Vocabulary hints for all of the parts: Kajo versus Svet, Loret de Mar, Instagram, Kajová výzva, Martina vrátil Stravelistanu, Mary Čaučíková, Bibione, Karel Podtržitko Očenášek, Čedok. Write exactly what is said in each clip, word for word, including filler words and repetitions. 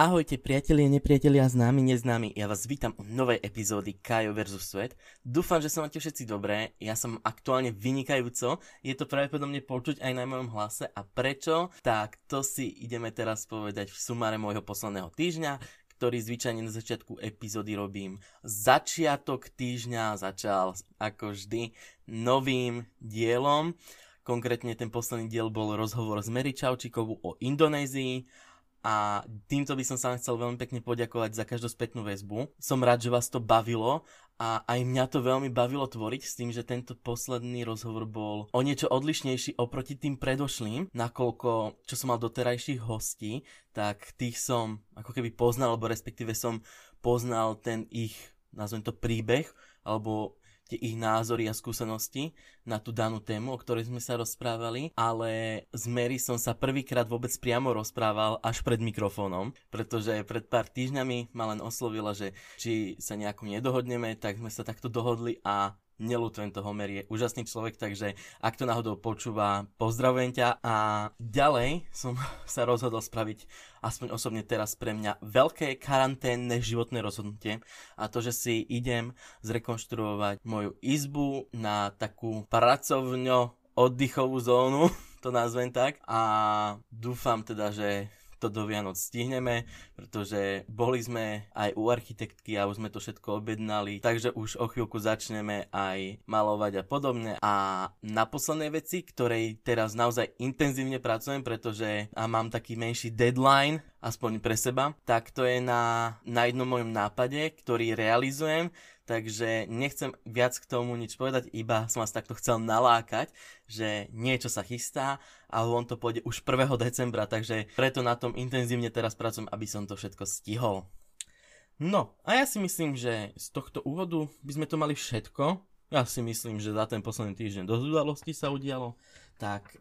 Ahojte priatelia, nepriatelia, známi, neznámi, ja vás vítam u novej epizódy Kajo versus. Svet. Dúfam, že sa máte všetci dobré, ja som aktuálne vynikajúco, je to pravdepodobne počuť aj na mojom hlase a prečo? Tak to si ideme teraz povedať v sumáre môjho posledného týždňa, ktorý zvyčajne na začiatku epizódy robím. Začiatok týždňa začal ako vždy novým dielom, konkrétne ten posledný diel bol rozhovor s Mary Čaučíkovou o Indonézii. A týmto by som sa chcel veľmi pekne poďakovať za každú spätnú väzbu. Som rád, že vás to bavilo a aj mňa to veľmi bavilo tvoriť s tým, že tento posledný rozhovor bol o niečo odlišnejší oproti tým predošlým, nakoľko, čo som mal doterajších hostí, tak tých som ako keby poznal, alebo respektíve som poznal ten ich, nazvem to príbeh, alebo tie ich názory a skúsenosti na tú danú tému, o ktorej sme sa rozprávali, ale s Mary som sa prvýkrát vôbec priamo rozprával až pred mikrofónom, pretože pred pár týždňami ma len oslovila, že či sa nejako nedohodneme, tak sme sa takto dohodli a neľutujem toho, Mary je úžasný človek, takže ak to náhodou počúva, pozdravujem ťa. A ďalej som sa rozhodol spraviť, aspoň osobne teraz pre mňa, veľké karanténne životné rozhodnutie a to, že si idem zrekonštruovať moju izbu na takú pracovňo-oddychovú zónu, to nazvem tak, a dúfam teda, že to do Vianoc stihneme, pretože boli sme aj u architektky a už sme to všetko objednali, takže už o chvíľku začneme aj malovať a podobne. A na poslednej veci, ktorej teraz naozaj intenzívne pracujem, pretože a mám taký menší deadline, aspoň pre seba, tak to je na, na jednom mojom nápade, ktorý realizujem, takže nechcem viac k tomu nič povedať, iba som vás takto chcel nalákať, že niečo sa chystá, ale on to pôjde už prvého decembra, takže preto na tom intenzívne teraz pracujem, aby som to všetko stihol. No, a ja si myslím, že z tohto úvodu by sme to mali všetko. Ja si myslím, že za ten posledný týždeň dosť udalostí sa udialo, tak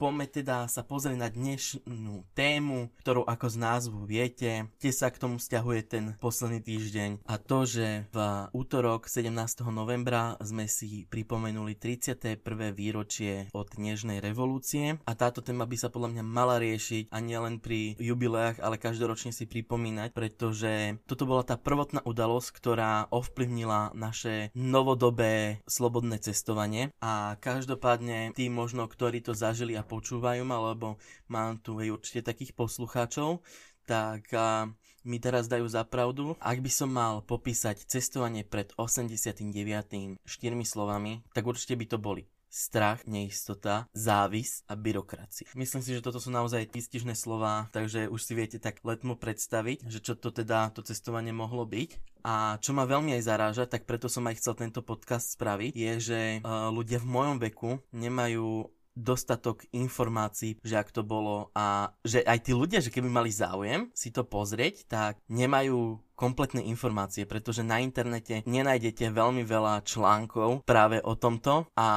poďme teda sa pozrieť na dnešnú tému, ktorú ako z názvu viete, kde sa k tomu vzťahuje ten posledný týždeň. A to, že v útorok sedemnásteho novembra sme si pripomenuli tridsiate prvé výročie od Nežnej revolúcie. A táto téma by sa podľa mňa mala riešiť a nielen pri jubileách, ale každoročne si pripomínať, pretože toto bola tá prvotná udalosť, ktorá ovplyvnila naše novodobé slobodné cestovanie. A každopádne tí možno, ktorí to zažili a počúvajú ma, lebo mám tu aj určite takých poslucháčov, tak a, mi teraz dajú za pravdu. Ak by som mal popísať cestovanie pred osemdesiatym deviatym štyrmi slovami, tak určite by to boli strach, neistota, závis a byrokracia. Myslím si, že toto sú naozaj výstižné slová, takže už si viete tak letmo predstaviť, že čo to teda to cestovanie mohlo byť. A čo ma veľmi aj zaráža, tak preto som aj chcel tento podcast spraviť, je, že uh, ľudia v mojom veku nemajú dostatok informácií, že ak to bolo a že aj tí ľudia, že keby mali záujem si to pozrieť, tak nemajú kompletné informácie, pretože na internete nenájdete veľmi veľa článkov práve o tomto a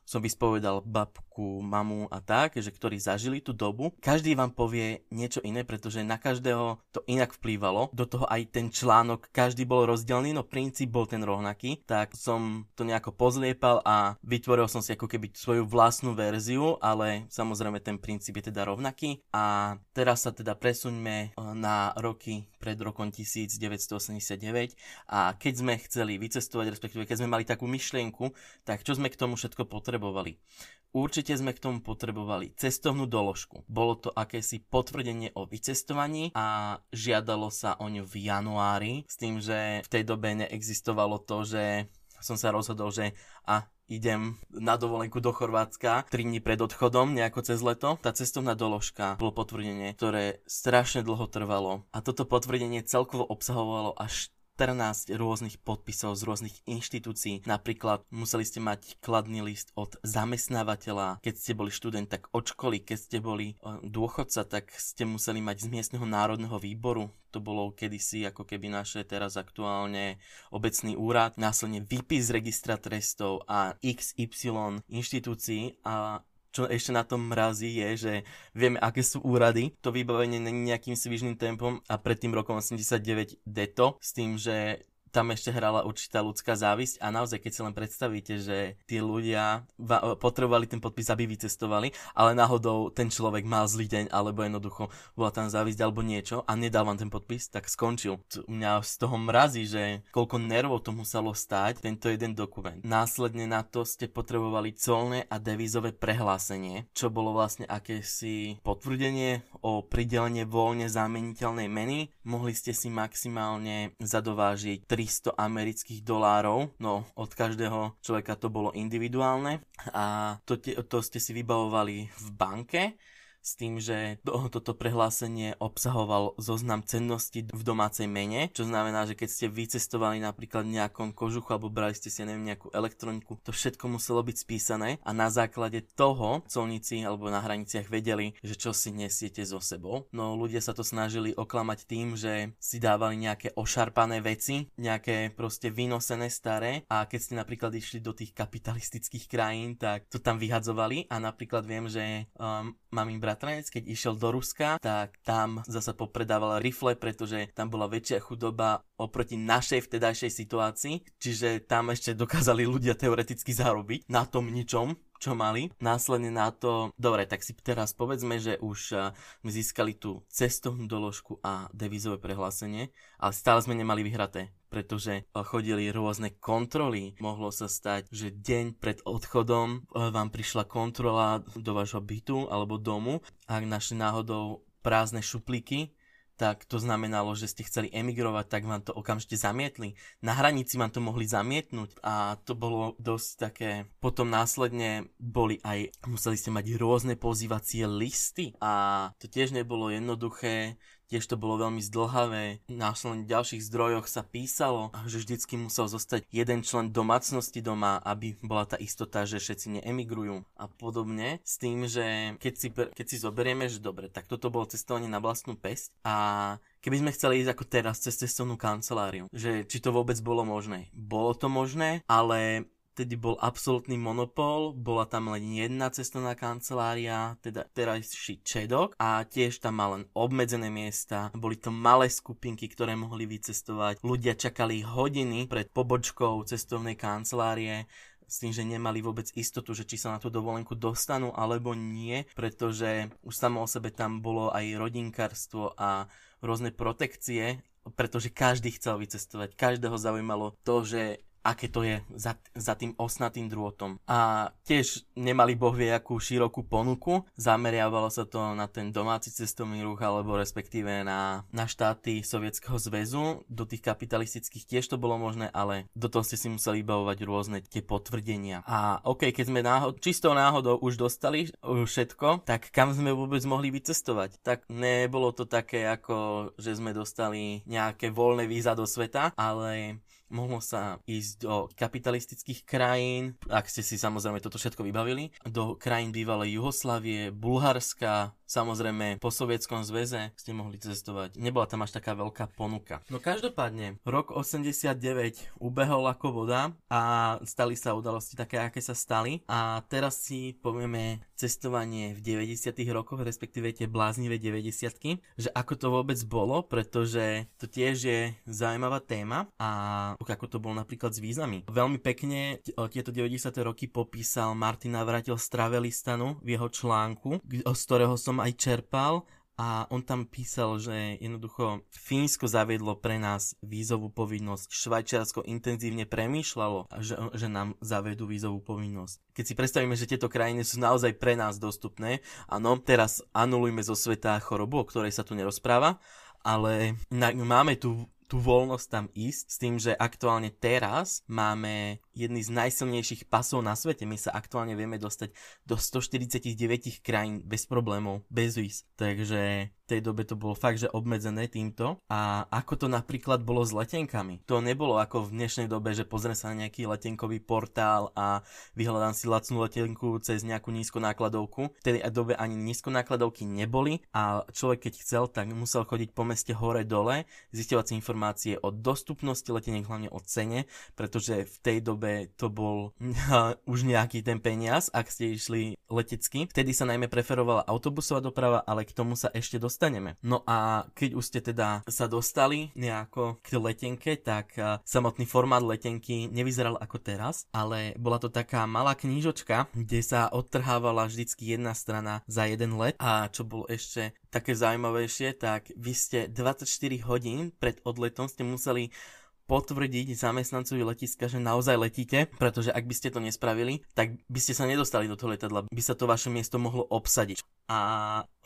som by spovedal babku, mamu a tak, že ktorí zažili tú dobu. Každý vám povie niečo iné, pretože na každého to inak vplývalo. Do toho aj ten článok, každý bol rozdielný, no princíp bol ten rovnaký, tak som to nejako pozliepal a vytvoril som si ako keby svoju vlastnú verziu, ale samozrejme ten princíp je teda rovnaký a teraz sa teda presuňme na roky pred rokom tisíc deväťsto osemdesiatdeväť a keď sme chceli vycestovať, respektíve keď sme mali takú myšlienku, tak čo sme k tomu všetko potrebovali? Určite sme k tomu potrebovali cestovnú doložku. Bolo to akési potvrdenie o vycestovaní a žiadalo sa o ňu v januári, s tým, že v tej dobe neexistovalo to, že som sa rozhodol, že a idem na dovolenku do Chorvátska tri dni pred odchodom, nejako cez leto. Tá cestovná doložka bolo potvrdenie, ktoré strašne dlho trvalo. A toto potvrdenie celkovo obsahovalo až štrnásť rôznych podpisov z rôznych inštitúcií. Napríklad museli ste mať kladný list od zamestnávateľa, keď ste boli študent, tak od školy, keď ste boli dôchodca, tak ste museli mať z miestneho národného výboru. To bolo kedysi ako keby naše teraz aktuálne obecný úrad, následne výpis z registra trestov a iks ypsilon inštitúcií. A čo ešte na tom mrazí je, že vieme, aké sú úrady. To vybavenie není nejakým svižným tempom a pred tým rokom osemdesiatdeväť deto, s tým, že tam ešte hrala určitá ľudská závisť a naozaj, keď si len predstavíte, že tí ľudia potrebovali ten podpis, aby vycestovali, ale náhodou ten človek mal zlý deň, alebo jednoducho bola tam závisť alebo niečo a nedal vám ten podpis, tak skončil. Mňa z toho mrazí, že koľko nervov to muselo stáť tento jeden dokument. Následne na to ste potrebovali colné a devízové prehlásenie, čo bolo vlastne akési potvrdenie o pridelenie voľne zámeniteľnej meny. Mohli ste si maximálne zadovážiť tristo amerických dolárov, no od každého človeka to bolo individuálne a to, te, to ste si vybavovali v banke s tým, že to, toto prehlásenie obsahoval zoznam cenností v domácej mene, čo znamená, že keď ste vycestovali napríklad v nejakom kožuchu alebo brali ste si neviem, nejakú elektroniku, to všetko muselo byť spísané a na základe toho colníci alebo na hraniciach vedeli, že čo si nesiete so sebou. No ľudia sa to snažili oklamať tým, že si dávali nejaké ošarpané veci, nejaké proste vynosené staré a keď ste napríklad išli do tých kapitalistických krajín, tak to tam vyhadzovali a napríklad viem, že um, mám im brat keď išiel do Ruska, tak tam zasa popredávala rifle, pretože tam bola väčšia chudoba oproti našej vtedajšej situácii, čiže tam ešte dokázali ľudia teoreticky zarobiť na tom ničom, čo mali. Následne na to, dobre, tak si teraz povedzme, že už sme získali tú cestovnú doložku a devízové prehlásenie, ale stále sme nemali vyhraté, pretože chodili rôzne kontroly. Mohlo sa stať, že deň pred odchodom vám prišla kontrola do vášho bytu alebo domu. Ak našli náhodou prázdne šuplíky, tak to znamenalo, že ste chceli emigrovať, tak vám to okamžite zamietli. Na hranici vám to mohli zamietnúť a to bolo dosť také. Potom následne boli aj, museli ste mať rôzne pozývacie listy a to tiež nebolo jednoduché, tiež to bolo veľmi zdlhavé. Na ďalších zdrojoch sa písalo, že vždycky musel zostať jeden člen domácnosti doma, aby bola tá istota, že všetci neemigrujú a podobne. S tým, že keď si, keď si zoberieme, že dobre, tak toto bolo cestovanie na vlastnú päsť a keby sme chceli ísť ako teraz cez cestovnú kanceláriu, že či to vôbec bolo možné. Bolo to možné, ale vtedy bol absolútny monopol, bola tam len jedna cestovná kancelária, teda terajší Čedok a tiež tam mal len obmedzené miesta. Boli to malé skupinky, ktoré mohli vycestovať. Ľudia čakali hodiny pred pobočkou cestovnej kancelárie, s tým, že nemali vôbec istotu, že či sa na tú dovolenku dostanú alebo nie, pretože už samo o sebe tam bolo aj rodinkárstvo a rôzne protekcie, pretože každý chcel vycestovať, každého zaujímalo to, že aké to je za, za tým osnatým drôtom. A tiež nemali bohvie akú širokú ponuku, zameriavalo sa to na ten domáci cestovný ruch, alebo respektíve na, na štáty Sovietskeho zväzu, do tých kapitalistických tiež to bolo možné, ale do toho ste si museli vybavovať rôzne tie potvrdenia. A ok, keď sme náhod, čistou náhodou už dostali všetko, tak kam sme vôbec mohli vycestovať? Tak nebolo to také ako, že sme dostali nejaké voľné víza do sveta, ale mohlo sa ísť do kapitalistických krajín, ak ste si samozrejme toto všetko vybavili, do krajín bývalej Juhoslávie, Bulharska, samozrejme po Sovietskom zväze ste mohli cestovať. Nebola tam až taká veľká ponuka. No každopádne, rok osemdesiatdeväť ubehol ako voda a stali sa udalosti také, aké sa stali. A teraz si povieme cestovanie v deväťdesiatych rokoch, respektíve tie bláznivé deväťdesiatky, že ako to vôbec bolo, pretože to tiež je zaujímavá téma a ako to bolo napríklad s vízami. Veľmi pekne tieto deväťdesiate roky popísal Martina vrátil Stravelistanu v jeho článku, z ktorého som aj čerpal a on tam písal, že jednoducho Fínsko zaviedlo pre nás vízovú povinnosť, Švajčiarsko intenzívne premýšľalo, že, že nám zavedú vízovú povinnosť. Keď si predstavíme, že tieto krajiny sú naozaj pre nás dostupné, áno, teraz anulujme zo sveta chorobu, o ktorej sa tu nerozpráva, ale na, máme tu tú voľnosť tam ísť, s tým, že aktuálne teraz máme jedny z najsilnejších pasov na svete. My sa aktuálne vieme dostať do sto štyridsaťdeväť krajín bez problémov, bez víz. Takže v tej dobe to bolo fakt, že obmedzené týmto. A ako to napríklad bolo s letenkami? To nebolo ako v dnešnej dobe, že pozriem sa na nejaký letenkový portál a vyhľadám si lacnú letenku cez nejakú nízku nákladovku. V tej dobe ani nízko nákladovky neboli a človek keď chcel, tak musel chodiť po meste hore dole, zisťovať si informácie informácie o dostupnosti leteniek, hlavne o cene, pretože v tej dobe to bol už nejaký ten peniaz, ak ste išli letecky. Vtedy sa najmä preferovala autobusová doprava, ale k tomu sa ešte dostaneme. No a keď už ste teda sa dostali nejako k letenke, tak samotný formát letenky nevyzeral ako teraz, ale bola to taká malá knížočka, kde sa odtrhávala vždycky jedna strana za jeden let. A čo bolo ešte také zaujímavejšie, tak vy ste dvadsaťštyri hodín pred odletom letom ste museli potvrdiť zamestnancovi letiska, že naozaj letíte, pretože ak by ste to nespravili, tak by ste sa nedostali do toho letadla, by sa to vaše miesto mohlo obsadiť. A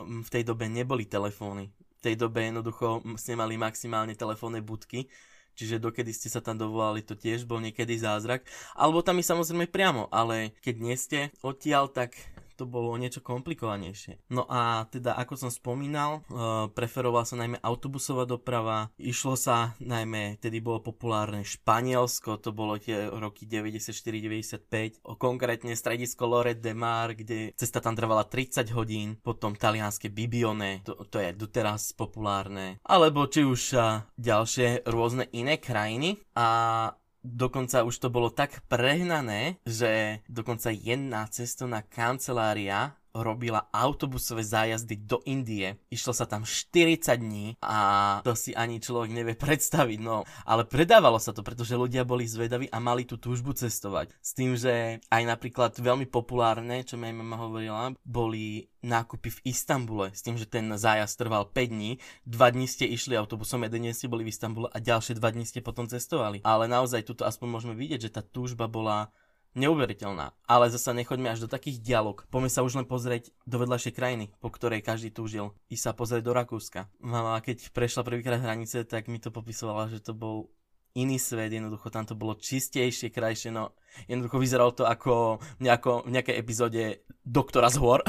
v tej dobe neboli telefóny. V tej dobe jednoducho ste mali maximálne telefónne budky, čiže dokedy ste sa tam dovolali, to tiež bol niekedy zázrak. Alebo tam i samozrejme priamo, ale keď nie ste odtiaľ, tak to bolo niečo komplikovanejšie. No a teda, ako som spomínal, uh, preferovala sa najmä autobusová doprava, išlo sa najmä, tedy bolo populárne Španielsko, to bolo tie roky deväťdesiatštyri deväťdesiatpäť, konkrétne stredisko Loret de Mar, kde cesta tam trvala tridsať hodín, potom talianske Bibione, to, to je doteraz populárne, alebo či už uh, ďalšie rôzne iné krajiny. A dokonca už to bolo tak prehnané, že dokonca jedna cestovná kancelária robila autobusové zájazdy do Indie. Išlo sa tam štyridsať dní a to si ani človek nevie predstaviť, no. Ale predávalo sa to, pretože ľudia boli zvedaví a mali tú túžbu cestovať. S tým, že aj napríklad veľmi populárne, čo mi mama hovorila, boli nákupy v Istanbule, s tým, že ten zájazd trval päť dní, dva dní ste išli autobusom, jeden deň ste boli v Istanbule a ďalšie dva dní ste potom cestovali. Ale naozaj tuto aspoň môžeme vidieť, že tá túžba bola neuveriteľná, ale zasa nechoďme až do takých dialog. Poďme sa už len pozrieť do vedľajšej krajiny, po ktorej každý túžil. I sa pozrieť do Rakúska. Mama, keď prešla prvýkrát hranice, tak mi to popisovala, že to bol iný svet, jednoducho tam to bolo čistejšie, krajšie, no jednoducho vyzeralo to ako v, nejako, v nejakej epizóde Doktora z hôr.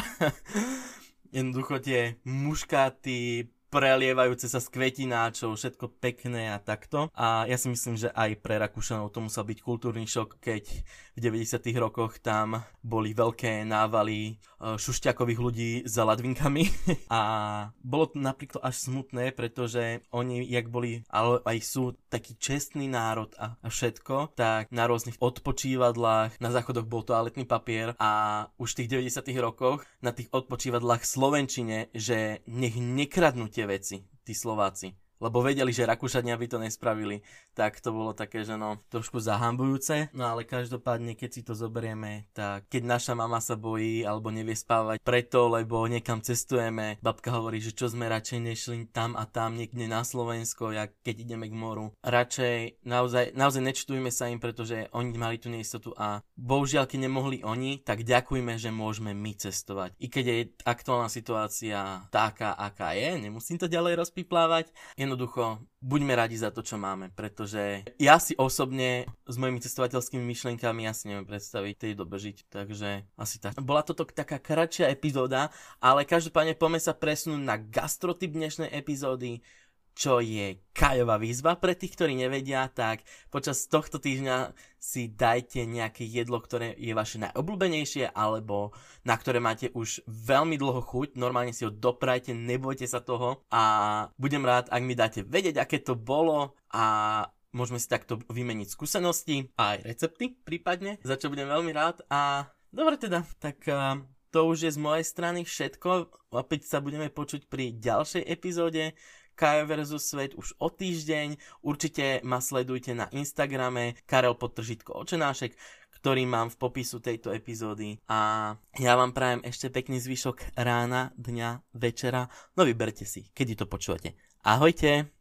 Jednoducho tie muškáty prelievajúce sa z kvetináčov, všetko pekné a takto. A ja si myslím, že aj pre Rakúšanov to musel byť kultúrny šok, keď v deväťdesiatych rokoch tam boli veľké návaly šušťakových ľudí za ladvinkami. A bolo to napríklad až smutné, pretože oni, jak boli, ale aj sú taký čestný národ a všetko, tak na rôznych odpočívadlách, na záchodoch bol toaletný papier a už v tých deväťdesiatych rokoch na tých odpočívadlách v slovenčine, že nech nekradnú tie veci, tí Slováci, lebo vedeli, že Rakúšania by to nespravili, tak to bolo také, že no, trošku zahambujúce. No ale každopádne, keď si to zoberieme, tak keď naša mama sa bojí alebo nevie spávať preto, lebo niekam cestujeme, babka hovorí, že čo sme radšej nešli tam a tam niekde na Slovensko, jak keď ideme k moru. Radšej naozaj, naozaj nečtujme sa im, pretože oni mali tú neistotu a bohužiaľ, keď nemohli oni, tak ďakujme, že môžeme my cestovať. I keď je aktuálna situácia taká, aká je, nemusím to ďalej rozpiplávať. Jednoducho, buďme radi za to, čo máme, pretože ja si osobne s mojimi cestovateľskými myšlienkami ja si neviem predstaviť v tej dobe žiť, takže asi tak. Bola toto taká kratšia epizóda, ale každopádne poďme sa presunúť na gastrotyp dnešnej epizódy, čo je Kajová výzva. Pre tých, ktorí nevedia, tak počas tohto týždňa si dajte nejaké jedlo, ktoré je vaše najobľúbenejšie alebo na ktoré máte už veľmi dlho chuť. Normálne si ho doprajte, nebojte sa toho a budem rád, ak mi dáte vedieť, aké to bolo a môžeme si takto vymeniť skúsenosti a aj recepty prípadne, za čo budem veľmi rád. A dobre teda, tak uh, to už je z mojej strany všetko. Opäť sa budeme počuť pri ďalšej epizóde Kajo versus. Svet už o týždeň. Určite ma sledujte na Instagrame Karel Podtržitko Očenášek, ktorý mám v popisu tejto epizódy. A ja vám prajem ešte pekný zvyšok rána, dňa, večera. No vyberte si, kedy to počúvate. Ahojte!